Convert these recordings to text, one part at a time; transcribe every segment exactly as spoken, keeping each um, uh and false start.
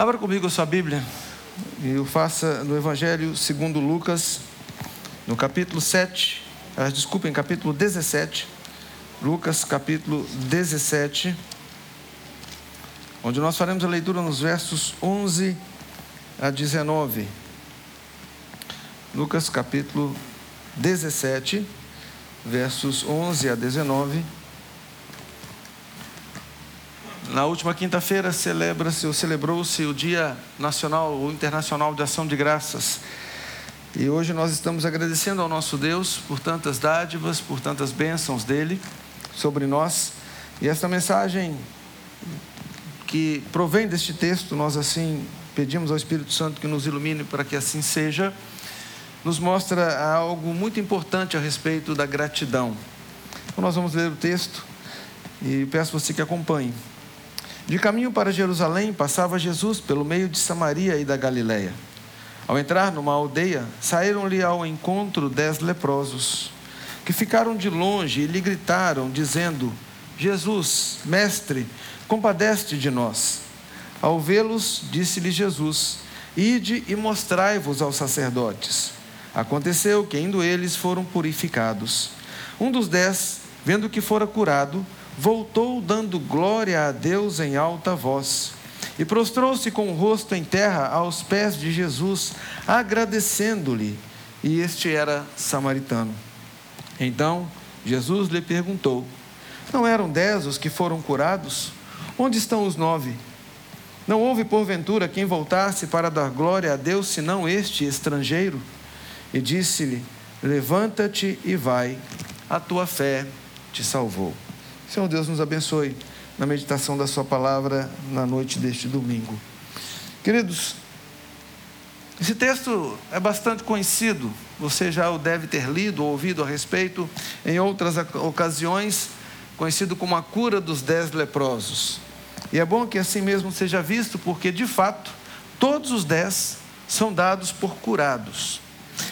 Abra comigo a sua Bíblia e eu faça no Evangelho segundo Lucas, no capítulo sete, ah, desculpem, capítulo dezessete, Lucas capítulo dezessete, onde nós faremos a leitura nos versos onze a dezenove. Lucas capítulo dezessete, versos onze a dezenove. Na última quinta-feira celebra-se ou celebrou-se o Dia Nacional ou Internacional de Ação de Graças. E hoje nós estamos agradecendo ao nosso Deus por tantas dádivas, por tantas bênçãos dele sobre nós. E esta mensagem que provém deste texto, nós assim pedimos ao Espírito Santo que nos ilumine para que assim seja, nos mostra algo muito importante a respeito da gratidão. Então nós vamos ler o texto e peço a você que acompanhe. De caminho para Jerusalém, passava Jesus pelo meio de Samaria e da Galiléia. Ao entrar numa aldeia, saíram-lhe ao encontro dez leprosos, que ficaram de longe e lhe gritaram, dizendo: Jesus, mestre, compadece-te de nós. Ao vê-los, disse-lhe Jesus: Ide e mostrai-vos aos sacerdotes. Aconteceu que, indo eles, foram purificados. Um dos dez, vendo que fora curado, voltou dando glória a Deus em alta voz, e prostrou-se com o rosto em terra aos pés de Jesus, agradecendo-lhe, e este era samaritano. Então Jesus lhe perguntou: Não eram dez os que foram curados? Onde estão os nove? Não houve porventura quem voltasse para dar glória a Deus, senão este estrangeiro? E disse-lhe: Levanta-te e vai, a tua fé te salvou. Senhor Deus, nos abençoe na meditação da sua palavra na noite deste domingo. Queridos, esse texto é bastante conhecido, você já o deve ter lido ou ouvido a respeito em outras ocasiões, conhecido como a cura dos dez leprosos. E é bom que assim mesmo seja visto, porque de fato, todos os dez são dados por curados.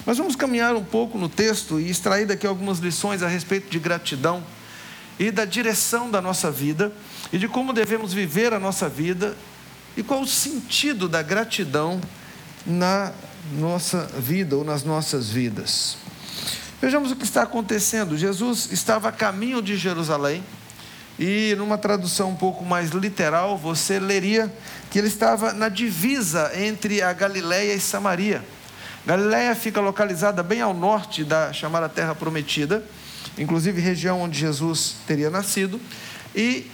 Mas vamos caminhar um pouco no texto e extrair daqui algumas lições a respeito de gratidão, e da direção da nossa vida, e de como devemos viver a nossa vida, e qual o sentido da gratidão na nossa vida, ou nas nossas vidas. Vejamos o que está acontecendo. Jesus estava a caminho de Jerusalém, e numa tradução um pouco mais literal, você leria que ele estava na divisa entre a Galiléia e Samaria. Galiléia fica localizada bem ao norte da chamada Terra Prometida, inclusive região onde Jesus teria nascido, e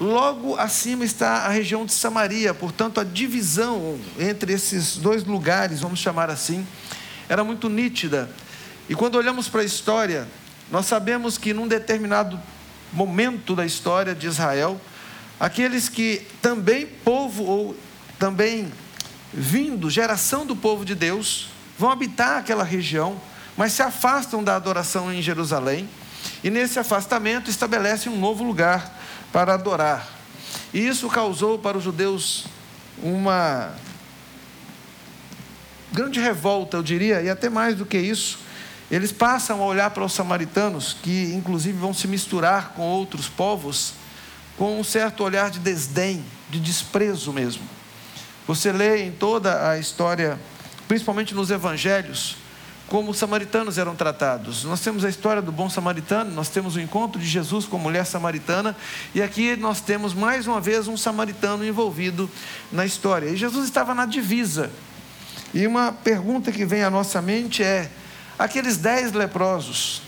logo acima está a região de Samaria. Portanto, a divisão entre esses dois lugares, vamos chamar assim, era muito nítida. E quando olhamos para a história, nós sabemos que num determinado momento da história de Israel, aqueles que também povo, ou também vindo, geração do povo de Deus, vão habitar aquela região, mas se afastam da adoração em Jerusalém, e nesse afastamento estabelecem um novo lugar para adorar. E isso causou para os judeus uma grande revolta, eu diria, e até mais do que isso, eles passam a olhar para os samaritanos, que inclusive vão se misturar com outros povos, com um certo olhar de desdém, de desprezo mesmo. Você lê em toda a história, principalmente nos evangelhos, como os samaritanos eram tratados. Nós temos a história do bom samaritano, nós temos o encontro de Jesus com a mulher samaritana, e aqui nós temos mais uma vez um samaritano envolvido na história. E Jesus estava na divisa, e uma pergunta que vem à nossa mente é: aqueles dez leprosos,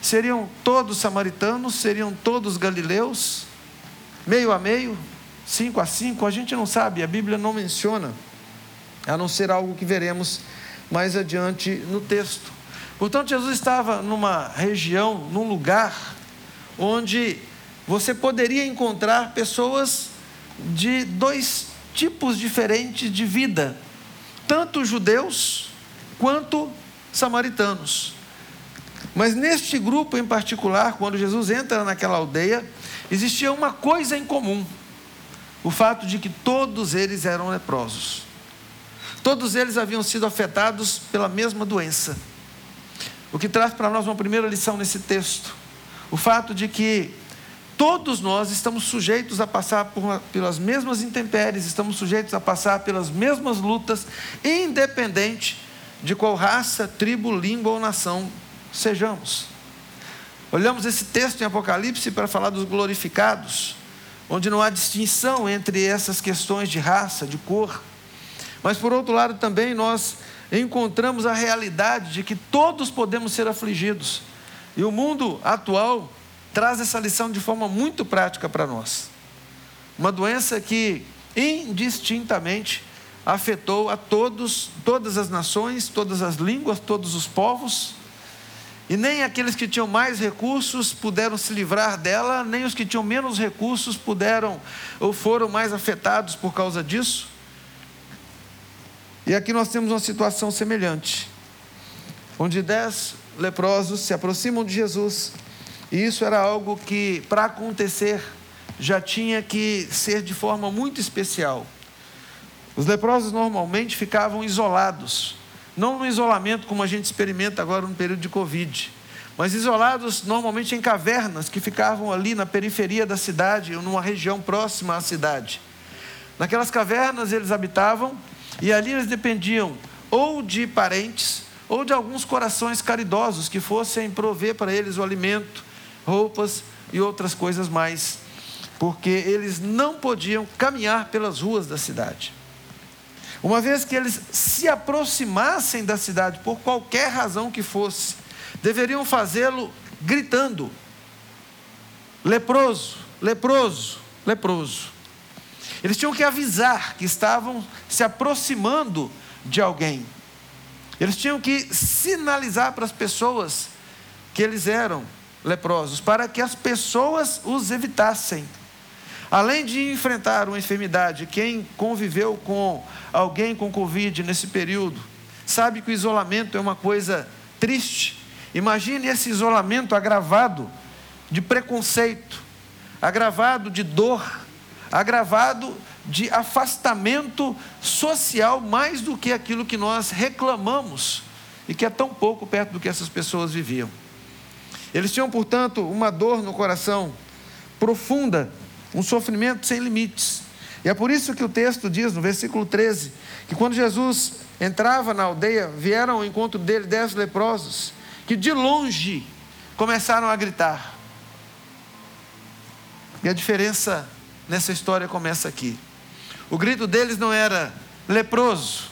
seriam todos samaritanos? Seriam todos galileus? Meio a meio? Cinco a cinco? A gente não sabe, a Bíblia não menciona, a não ser algo que veremos mais adiante no texto. Portanto, Jesus estava numa região, num lugar, onde você poderia encontrar pessoas de dois tipos diferentes de vida, tanto judeus quanto samaritanos. Mas neste grupo em particular, quando Jesus entra naquela aldeia, existia uma coisa em comum: o fato de que todos eles eram leprosos. Todos eles haviam sido afetados pela mesma doença. O que traz para nós uma primeira lição nesse texto: o fato de que Todos nós estamos sujeitos a passar por, pelas mesmas intempéries, estamos sujeitos a passar pelas mesmas lutas, independente de qual raça, tribo, língua ou nação sejamos. Olhamos esse texto em Apocalipse para falar dos glorificados, onde não há distinção entre essas questões de raça, de cor. Mas por outro lado também nós encontramos a realidade de que todos podemos ser afligidos. E o mundo atual traz essa lição de forma muito prática para nós. Uma doença que indistintamente afetou a todos, todas as nações, todas as línguas, todos os povos. E nem aqueles que tinham mais recursos puderam se livrar dela, nem os que tinham menos recursos puderam ou foram mais afetados por causa disso. E aqui nós temos uma situação semelhante, onde dez leprosos se aproximam de Jesus, e isso era algo que, para acontecer, já tinha que ser de forma muito especial. Os leprosos normalmente ficavam isolados, não no isolamento como a gente experimenta agora no período de Covid, mas isolados normalmente em cavernas que ficavam ali na periferia da cidade ou numa região próxima à cidade. Naquelas cavernas eles habitavam e ali eles dependiam ou de parentes ou de alguns corações caridosos que fossem prover para eles o alimento, roupas e outras coisas mais, porque eles não podiam caminhar pelas ruas da cidade. Uma vez que eles se aproximassem da cidade, por qualquer razão que fosse, deveriam fazê-lo gritando: leproso, leproso, leproso. Eles tinham que avisar que estavam se aproximando de alguém. Eles tinham que sinalizar para as pessoas que eles eram leprosos, para que as pessoas os evitassem. Além de enfrentar uma enfermidade, quem conviveu com alguém com Covid nesse período sabe que o isolamento é uma coisa triste. Imagine esse isolamento agravado de preconceito, agravado de dor, agravado de afastamento social, mais do que aquilo que nós reclamamos e que é tão pouco perto do que essas pessoas viviam. Eles tinham, portanto, uma dor no coração profunda, um sofrimento sem limites. E é por isso que o texto diz, no versículo treze, que quando Jesus entrava na aldeia, vieram ao encontro dele dez leprosos, que de longe começaram a gritar. E a diferença nessa história começa aqui. O grito deles não era leproso,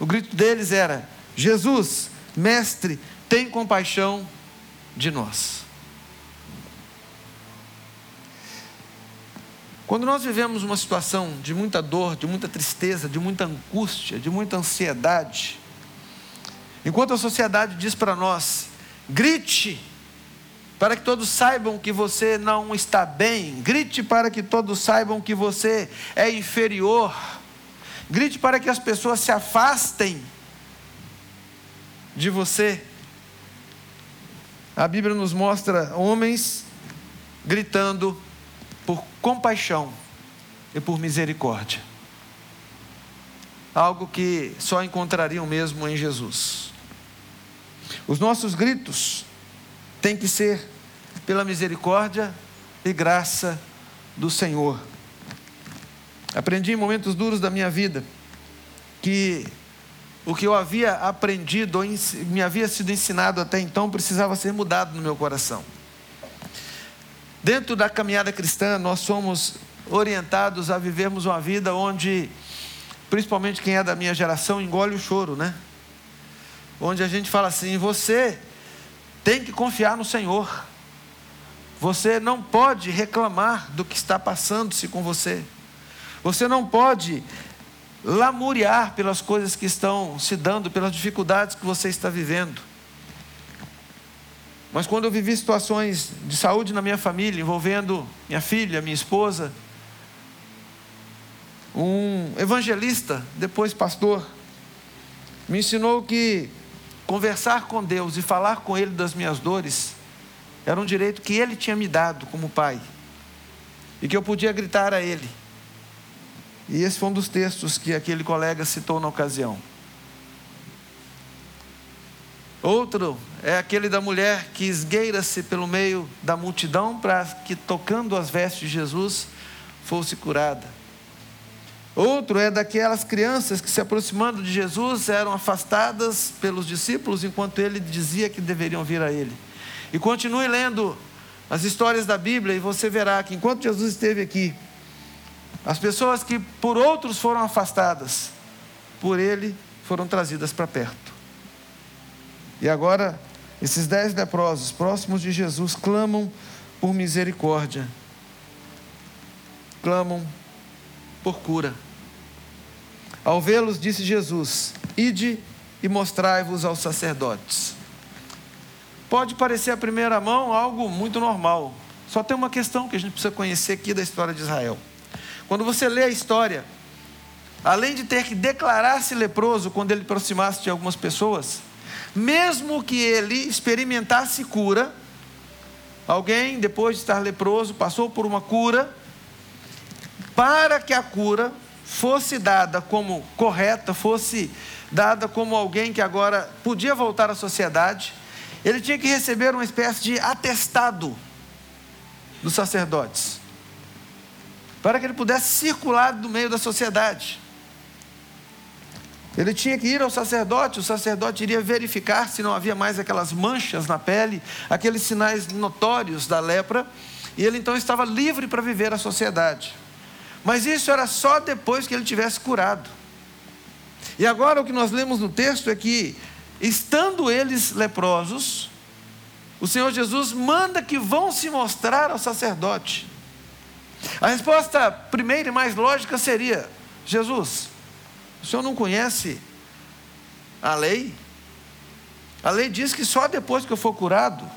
o grito deles era: Jesus, mestre, tem compaixão de nós. Quando nós vivemos uma situação de muita dor, de muita tristeza, de muita angústia, de muita ansiedade, enquanto a sociedade diz para nós: grite para que todos saibam que você não está bem, grite para que todos saibam que você é inferior, grite para que as pessoas se afastem de você. A Bíblia nos mostra homens gritando por compaixão e por misericórdia, algo que só encontrariam mesmo em Jesus. Os nossos gritos têm que ser pela misericórdia e graça do Senhor. Aprendi em momentos duros da minha vida que o que eu havia aprendido, me havia sido ensinado até então, precisava ser mudado no meu coração. Dentro da caminhada cristã, nós somos orientados a vivermos uma vida onde, principalmente quem é da minha geração, engole o choro, né? Onde a gente fala assim: você tem que confiar no Senhor, você não pode reclamar do que está passando-se com você, você não pode lamuriar pelas coisas que estão se dando, pelas dificuldades que você está vivendo. Mas quando eu vivi situações de saúde na minha família, envolvendo minha filha, minha esposa, um evangelista, depois pastor, me ensinou que conversar com Deus e falar com Ele das minhas dores era um direito que Ele tinha me dado como pai, e que eu podia gritar a Ele. E esse foi um dos textos que aquele colega citou na ocasião. Outro é aquele da mulher que esgueira-se pelo meio da multidão para que, tocando as vestes de Jesus, fosse curada. Outro é daquelas crianças que, se aproximando de Jesus, eram afastadas pelos discípulos enquanto ele dizia que deveriam vir a ele. E continue lendo as histórias da Bíblia e você verá que, enquanto Jesus esteve aqui, as pessoas que por outros foram afastadas, por ele foram trazidas para perto. E agora, esses dez leprosos, próximos de Jesus, clamam por misericórdia, clamam por cura. Ao vê-los, disse Jesus: ide e mostrai-vos aos sacerdotes. Pode parecer à primeira mão algo muito normal, só tem uma questão que a gente precisa conhecer aqui da história de Israel. Quando você lê a história, além de ter que declarar-se leproso quando ele aproximasse de algumas pessoas, mesmo que ele experimentasse cura, alguém, depois de estar leproso, passou por uma cura, para que a cura fosse dada como correta, fosse dada como alguém que agora podia voltar à sociedade, ele tinha que receber uma espécie de atestado dos sacerdotes, para que ele pudesse circular no meio da sociedade. Ele tinha que ir ao sacerdote, o sacerdote iria verificar se não havia mais aquelas manchas na pele, aqueles sinais notórios da lepra, e ele então estava livre para viver a sociedade. Mas isso era só depois que ele tivesse curado. E agora o que nós lemos no texto é que, estando eles leprosos, o Senhor Jesus manda que vão se mostrar ao sacerdote. A resposta primeira e mais lógica seria: Jesus, o Senhor não conhece a lei? A lei diz que só depois que eu for curado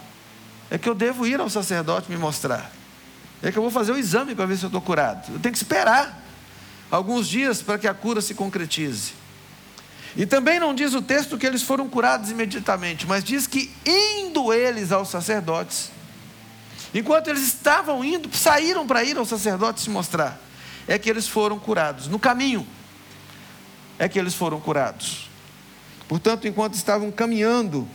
é que eu devo ir ao sacerdote me mostrar, é que eu vou fazer o exame para ver se eu estou curado. Eu tenho que esperar alguns dias para que a cura se concretize. E também não diz o texto que eles foram curados imediatamente, mas diz que, indo eles aos sacerdotes, enquanto eles estavam indo, saíram para ir ao sacerdote se mostrar, é que eles foram curados. No caminho é que eles foram curados. Portanto, enquanto estavam caminhando,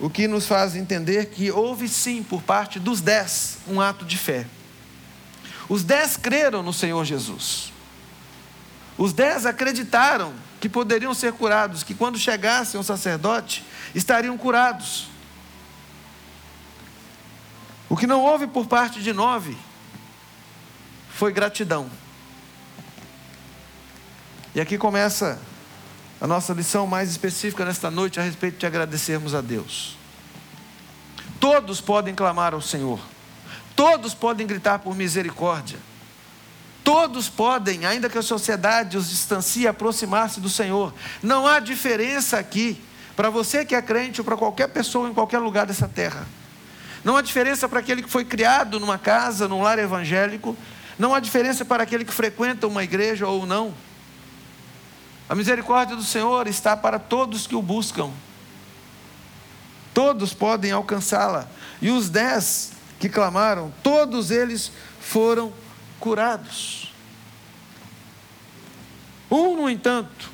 o que nos faz entender que houve sim, por parte dos dez, um ato de fé. Os dez creram no Senhor Jesus. Os dez acreditaram que poderiam ser curados, que quando chegassem ao sacerdote, estariam curados. O que não houve por parte de nove foi gratidão. E aqui começa a nossa lição mais específica nesta noite a respeito de agradecermos a Deus. Todos podem clamar ao Senhor, todos podem gritar por misericórdia, todos podem, ainda que a sociedade os distancie, aproximar-se do Senhor. Não há diferença aqui, para você que é crente ou para qualquer pessoa em qualquer lugar dessa terra. Não há diferença para aquele que foi criado numa casa, num lar evangélico. Não há diferença para aquele que frequenta uma igreja ou não. A misericórdia do Senhor está para todos que o buscam. Todos podem alcançá-la. E os dez que clamaram, todos eles foram curados. Um, no entanto,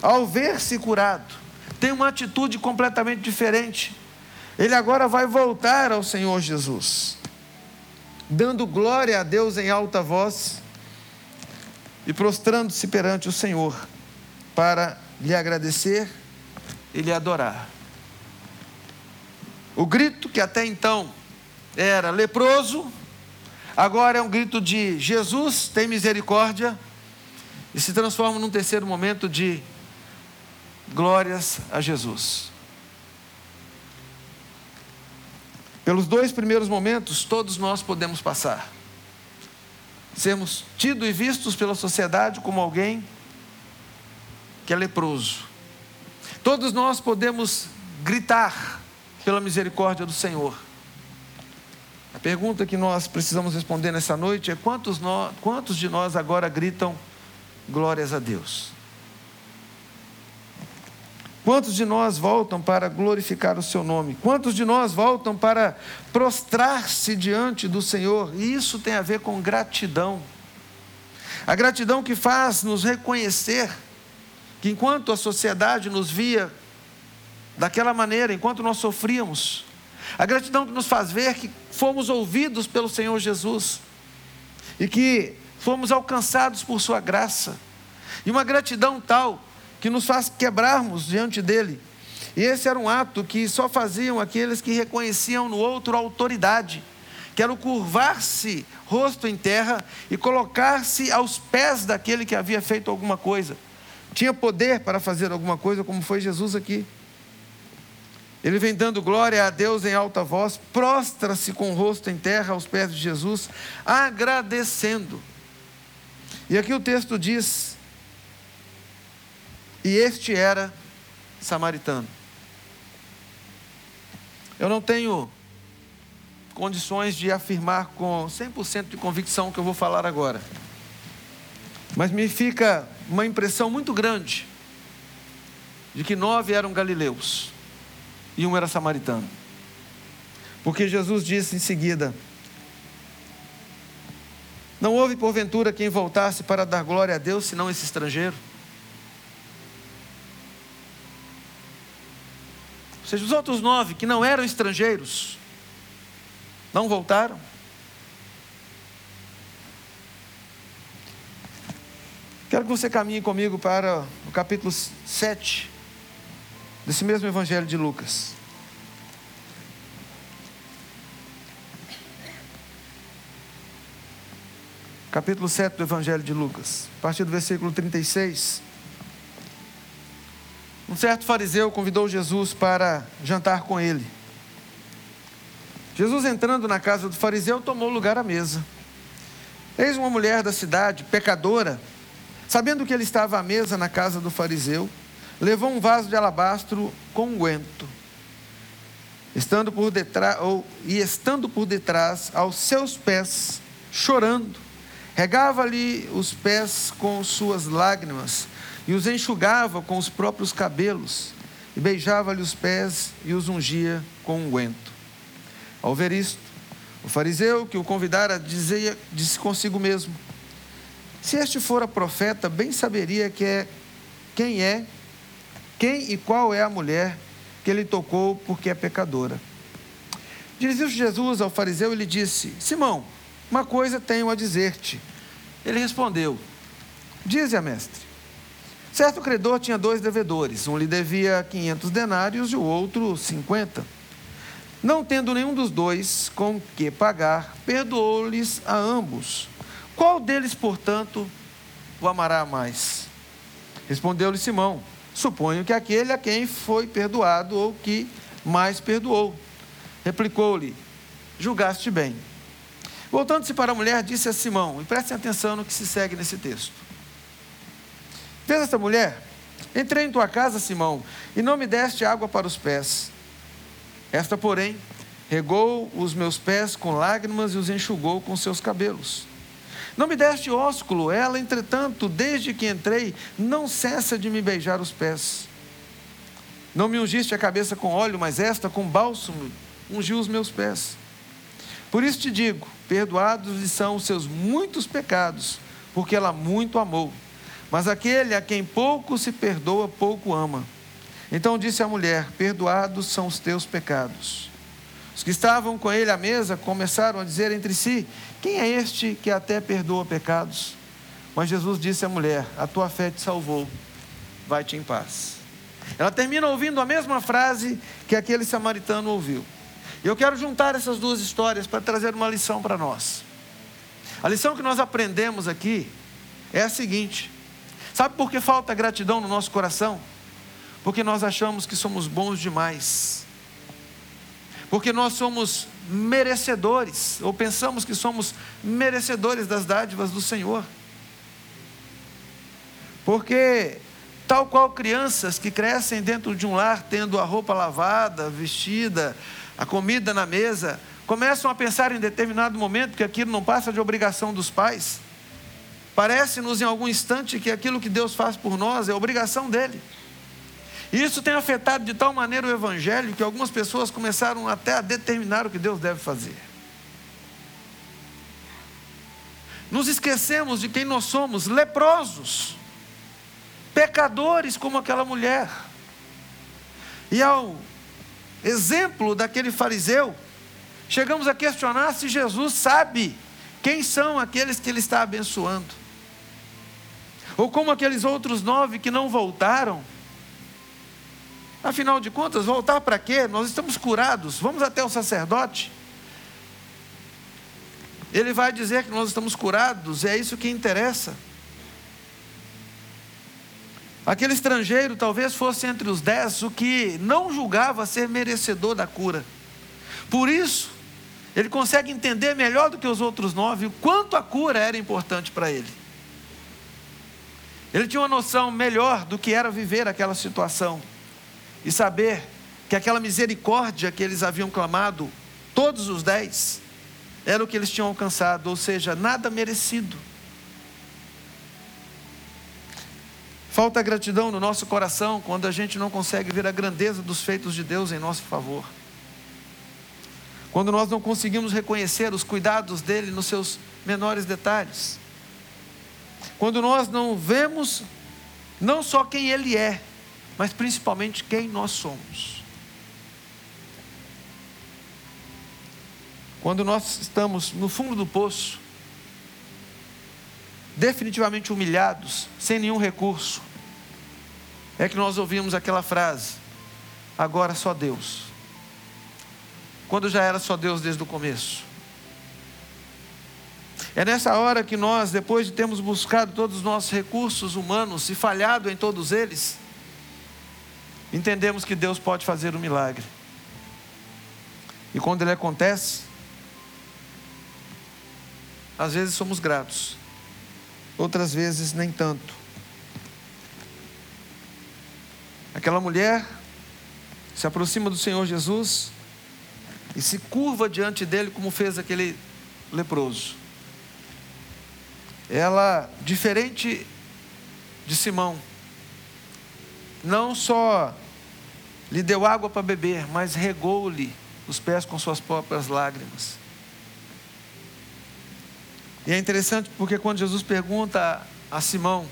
ao ver-se curado, tem uma atitude completamente diferente. Ele agora vai voltar ao Senhor Jesus, dando glória a Deus em alta voz e prostrando-se perante o Senhor para lhe agradecer e lhe adorar. O grito que até então era leproso, agora é um grito de Jesus, tem misericórdia, e se transforma num terceiro momento de glórias a Jesus. Pelos dois primeiros momentos, todos nós podemos passar. Sermos tidos e vistos pela sociedade como alguém que é leproso. Todos nós podemos gritar pela misericórdia do Senhor. A pergunta que nós precisamos responder nessa noite é: quantos, nós, quantos de nós agora gritam glórias a Deus? Quantos de nós voltam para glorificar o seu nome? Quantos de nós voltam para prostrar-se diante do Senhor? E isso tem a ver com gratidão. A gratidão que faz nos reconhecer que, enquanto a sociedade nos via daquela maneira, enquanto nós sofríamos. A gratidão que nos faz ver que fomos ouvidos pelo Senhor Jesus e que fomos alcançados por sua graça, e uma gratidão tal que nos faz quebrarmos diante dele. E esse era um ato que só faziam aqueles que reconheciam no outro a autoridade, que era o curvar-se rosto em terra e colocar-se aos pés daquele que havia feito alguma coisa, tinha poder para fazer alguma coisa, como foi Jesus aqui. Ele vem dando glória a Deus em alta voz, prostra-se com o rosto em terra aos pés de Jesus, agradecendo. E aqui o texto diz: e este era samaritano. Eu não tenho condições de afirmar com cem por cento de convicção o que eu vou falar agora, mas me fica uma impressão muito grande de que nove eram galileus e um era samaritano, porque Jesus disse em seguida: não houve porventura quem voltasse para dar glória a Deus, senão esse estrangeiro? Ou seja, os outros nove que não eram estrangeiros não voltaram. Quero que você caminhe comigo para o capítulo sete desse mesmo evangelho de Lucas. Capítulo sete do evangelho de Lucas, a partir do versículo trinta e seis. Um certo fariseu convidou Jesus para jantar com ele. Jesus, entrando na casa do fariseu, tomou lugar à mesa. Eis uma mulher da cidade, pecadora, sabendo que ele estava à mesa na casa do fariseu, levou um vaso de alabastro com unguento, estando por detrás, ou, e estando por detrás, aos seus pés, chorando, regava-lhe os pés com suas lágrimas, e os enxugava com os próprios cabelos, e beijava-lhe os pés e os ungia com unguento. Ao ver isto, o fariseu que o convidara dizia, disse consigo mesmo: se este fora profeta, bem saberia que é, quem é, quem e qual é a mulher que ele tocou, porque é pecadora. Dirigiu-se Jesus ao fariseu e lhe disse: Simão, uma coisa tenho a dizer-te. Ele respondeu: dize-a, mestre. Certo credor tinha dois devedores, um lhe devia quinhentos denários e o outro cinquenta. Não tendo nenhum dos dois com que pagar, perdoou-lhes a ambos. Qual deles, portanto, o amará mais? Respondeu-lhe Simão: suponho que aquele a quem foi perdoado, ou que mais perdoou. Replicou-lhe: julgaste bem. Voltando-se para a mulher, disse a Simão, e prestem atenção no que se segue nesse texto: vês esta mulher? Entrei em tua casa, Simão, e não me deste água para os pés. Esta, porém, regou os meus pés com lágrimas e os enxugou com seus cabelos. Não me deste ósculo, ela, entretanto, desde que entrei, não cessa de me beijar os pés. Não me ungiste a cabeça com óleo, mas esta, com bálsamo, ungiu os meus pés. Por isso te digo, perdoados lhe são os seus muitos pecados, porque ela muito amou. Mas aquele a quem pouco se perdoa, pouco ama. Então disse a mulher: perdoados são os teus pecados. Os que estavam com ele à mesa começaram a dizer entre si: quem é este que até perdoa pecados? Mas Jesus disse à mulher: a tua fé te salvou, vai-te em paz. Ela termina ouvindo a mesma frase que aquele samaritano ouviu. E eu quero juntar essas duas histórias para trazer uma lição para nós. A lição que nós aprendemos aqui é a seguinte: sabe por que falta gratidão no nosso coração? Porque nós achamos que somos bons demais, porque nós somos merecedores, ou pensamos que somos merecedores das dádivas do Senhor, porque tal qual crianças que crescem dentro de um lar, tendo a roupa lavada, vestida, a comida na mesa, começam a pensar em determinado momento que aquilo não passa de obrigação dos pais. Parece-nos em algum instante que aquilo que Deus faz por nós é obrigação dele. E isso tem afetado de tal maneira o evangelho que algumas pessoas começaram até a determinar o que Deus deve fazer. Nos esquecemos de quem nós somos: leprosos, pecadores como aquela mulher. E ao exemplo daquele fariseu, chegamos a questionar se Jesus sabe quem são aqueles que Ele está abençoando. Ou como aqueles outros nove que não voltaram. Afinal de contas, voltar para quê? Nós estamos curados, vamos até o sacerdote. Ele vai dizer que nós estamos curados, é isso que interessa. Aquele estrangeiro talvez fosse entre os dez o que não julgava ser merecedor da cura. Por isso, ele consegue entender melhor do que os outros nove o quanto a cura era importante para ele. Ele tinha uma noção melhor do que era viver aquela situação e saber que aquela misericórdia que eles haviam clamado, todos os dez, era o que eles tinham alcançado, ou seja, nada merecido. Falta gratidão no nosso coração quando a gente não consegue ver a grandeza dos feitos de Deus em nosso favor. Quando nós não conseguimos reconhecer os cuidados dele nos seus menores detalhes. Quando nós não vemos não só quem ele é, mas principalmente quem nós somos. Quando nós estamos no fundo do poço, definitivamente humilhados, sem nenhum recurso, é que nós ouvimos aquela frase: agora só Deus. Quando já era só Deus desde o começo. É nessa hora que nós, depois de termos buscado todos os nossos recursos humanos e falhado em todos eles, entendemos que Deus pode fazer um milagre. E quando ele acontece, às vezes somos gratos, outras vezes nem tanto. Aquela mulher se aproxima do Senhor Jesus e se curva diante dele, como fez aquele leproso. Ela, diferente de Simão, não só lhe deu água para beber, mas regou-lhe os pés com suas próprias lágrimas. E é interessante porque quando Jesus pergunta a Simão: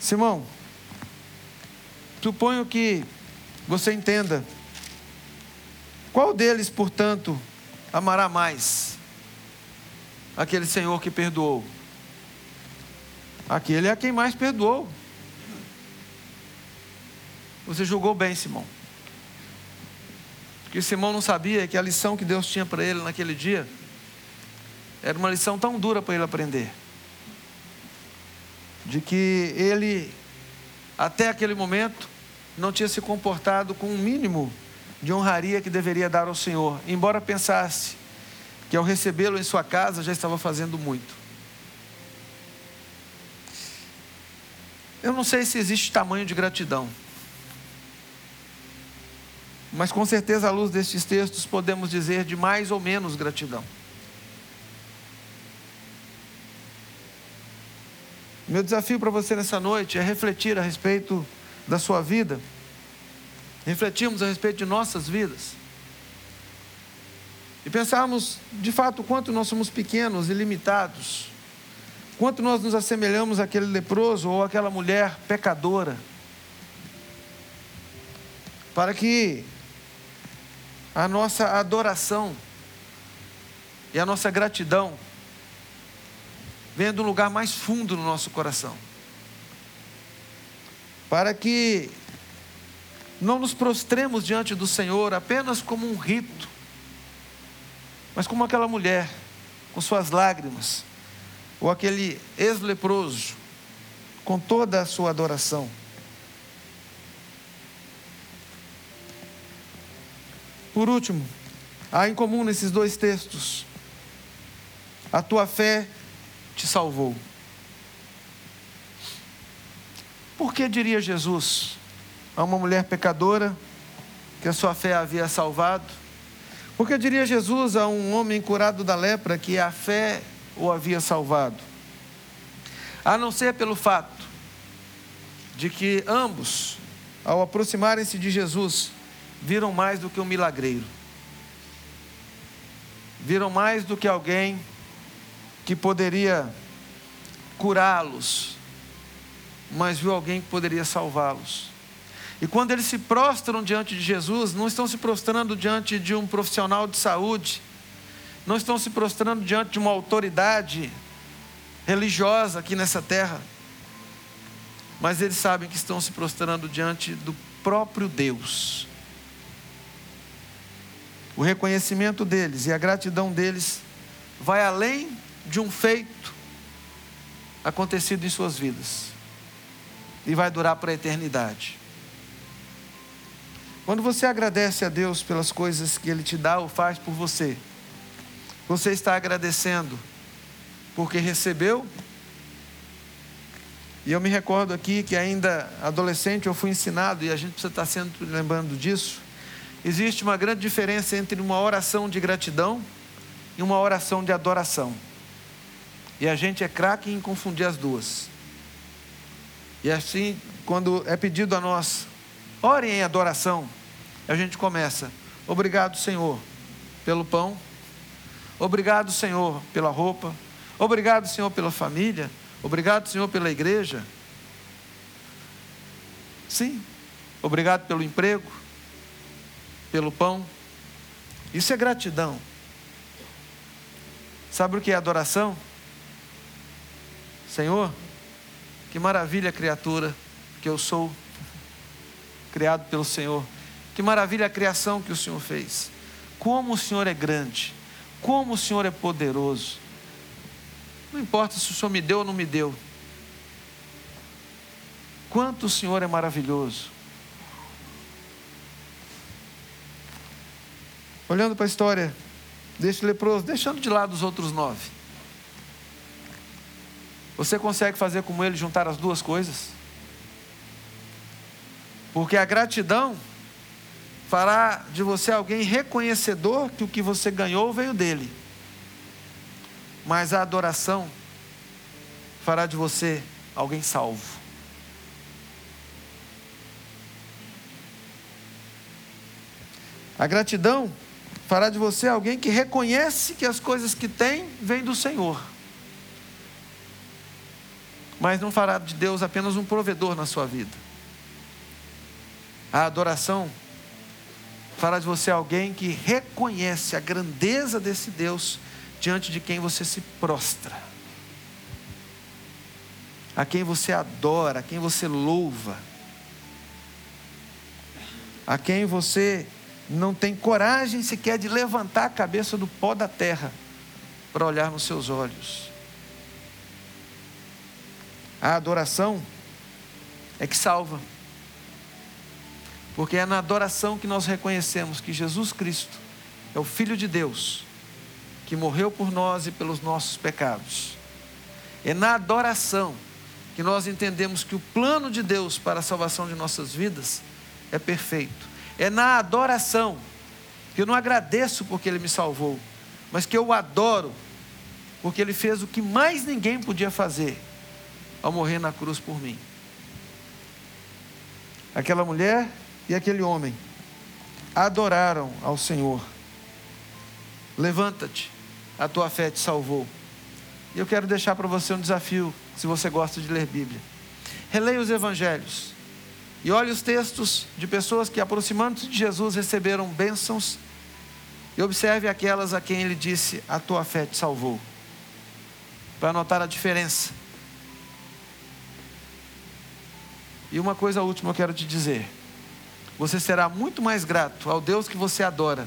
Simão, suponho que você entenda, qual deles, portanto, amará mais? Aquele Senhor que perdoou. Aquele é quem mais perdoou. Você julgou bem, Simão. O que Simão não sabia é que a lição que Deus tinha para ele naquele dia era uma lição tão dura para ele aprender, de que ele, até aquele momento, não tinha se comportado com o mínimo de honraria que deveria dar ao Senhor, embora pensasse que ao recebê-lo em sua casa já estava fazendo muito. Eu não sei se existe tamanho de gratidão, mas com certeza, à luz destes textos, podemos dizer de mais ou menos gratidão. Meu desafio para você nessa noite é refletir a respeito da sua vida. Refletirmos a respeito de nossas vidas e pensarmos de fato quanto nós somos pequenos e limitados, quanto nós nos assemelhamos àquele leproso ou àquela mulher pecadora, para que a nossa adoração e a nossa gratidão venha de um lugar mais fundo no nosso coração, para que não nos prostremos diante do Senhor apenas como um rito, mas como aquela mulher, com suas lágrimas, ou aquele ex-leproso, com toda a sua adoração. Por último, há em comum nesses dois textos: a tua fé te salvou. Por que diria Jesus a uma mulher pecadora que a sua fé havia salvado? Porque diria Jesus a um homem curado da lepra que a fé o havia salvado? A não ser pelo fato de que ambos, ao aproximarem-se de Jesus, viram mais do que um milagreiro, viram mais do que alguém que poderia curá-los, mas viu alguém que poderia salvá-los. E quando eles se prostram diante de Jesus, não estão se prostrando diante de um profissional de saúde, não estão se prostrando diante de uma autoridade religiosa aqui nessa terra, mas eles sabem que estão se prostrando diante do próprio Deus. O reconhecimento deles e a gratidão deles vai além de um feito acontecido em suas vidas, e vai durar para a eternidade. Quando você agradece a Deus pelas coisas que Ele te dá ou faz por você, você está agradecendo porque recebeu. E eu me recordo aqui que ainda adolescente eu fui ensinado, e a gente precisa estar sempre lembrando disso, existe uma grande diferença entre uma oração de gratidão e uma oração de adoração. E a gente é craque em confundir as duas. E assim, quando é pedido a nós, orem em adoração, a gente começa: obrigado, Senhor, pelo pão, obrigado, Senhor, pela roupa, obrigado, Senhor, pela família, obrigado, Senhor, pela igreja. Sim, obrigado pelo emprego, pelo pão. Isso é gratidão. Sabe o que é adoração? Senhor, que maravilha criatura que eu sou, criado pelo Senhor. Que maravilha a criação que o Senhor fez. Como o Senhor é grande, como o Senhor é poderoso. Não importa se o Senhor me deu ou não me deu. Quanto o Senhor é maravilhoso. Olhando para a história deste leproso, deixando de lado os outros nove, você consegue fazer como ele, juntar as duas coisas? Porque a gratidão fará de você alguém reconhecedor que o que você ganhou veio dele. Mas a adoração fará de você alguém salvo. A gratidão fará de você alguém que reconhece que as coisas que tem vêm do Senhor. Mas não fará de Deus apenas um provedor na sua vida. A adoração fará de você alguém que reconhece a grandeza desse Deus diante de quem você se prostra, a quem você adora, a quem você louva, a quem você não tem coragem sequer de levantar a cabeça do pó da terra para olhar nos seus olhos. A adoração é que salva, porque é na adoração que nós reconhecemos que Jesus Cristo é o Filho de Deus, que morreu por nós e pelos nossos pecados. É na adoração que nós entendemos que o plano de Deus para a salvação de nossas vidas é perfeito. É na adoração que eu não agradeço porque Ele me salvou, mas que eu o adoro porque Ele fez o que mais ninguém podia fazer ao morrer na cruz por mim. Aquela mulher e aquele homem adoraram ao Senhor. Levanta-te, a tua fé te salvou. E eu quero deixar para você um desafio, se você gosta de ler Bíblia. Releia os evangelhos e olhe os textos de pessoas que, aproximando-se de Jesus, receberam bênçãos, e observe aquelas a quem Ele disse: a tua fé te salvou, para notar a diferença. E uma coisa última eu quero te dizer: você será muito mais grato ao Deus que você adora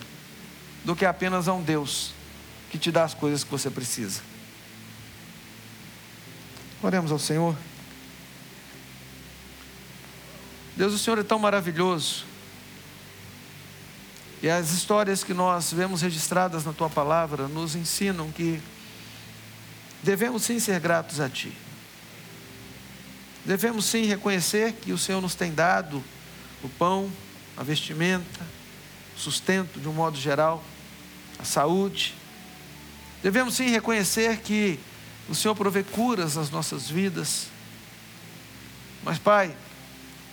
do que apenas a um Deus que te dá as coisas que você precisa. Oremos ao Senhor. Deus, o Senhor é tão maravilhoso, e as histórias que nós vemos registradas na Tua Palavra nos ensinam que devemos sim ser gratos a Ti. Devemos sim reconhecer que o Senhor nos tem dado o pão, a vestimenta, o sustento de um modo geral, a saúde. Devemos sim reconhecer que o Senhor provê curas nas nossas vidas. Mas, Pai,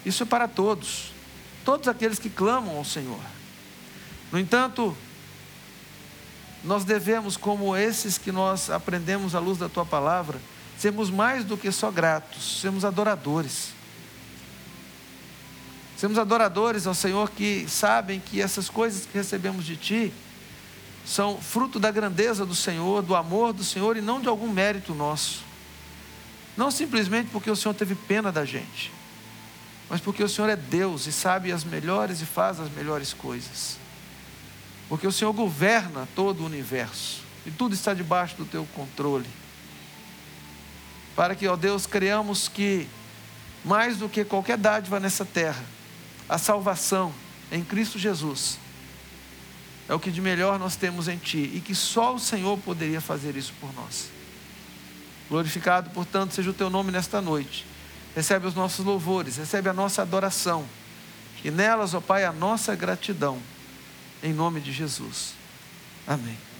isso é para todos, todos aqueles que clamam ao Senhor. No entanto, nós devemos, como esses que nós aprendemos à luz da Tua Palavra, sermos mais do que só gratos, sermos adoradores, Sermos adoradores ao Senhor que sabem que essas coisas que recebemos de Ti são fruto da grandeza do Senhor, do amor do Senhor e não de algum mérito nosso. Não simplesmente porque o Senhor teve pena da gente, mas porque o Senhor é Deus e sabe as melhores e faz as melhores coisas. Porque o Senhor governa todo o universo e tudo está debaixo do Teu controle. Para que, ó Deus, creiamos que mais do que qualquer dádiva nessa terra, a salvação em Cristo Jesus é o que de melhor nós temos em Ti e que só o Senhor poderia fazer isso por nós. Glorificado, portanto, seja o Teu nome nesta noite. Recebe os nossos louvores, recebe a nossa adoração e nelas, ó Pai, a nossa gratidão, em nome de Jesus. Amém.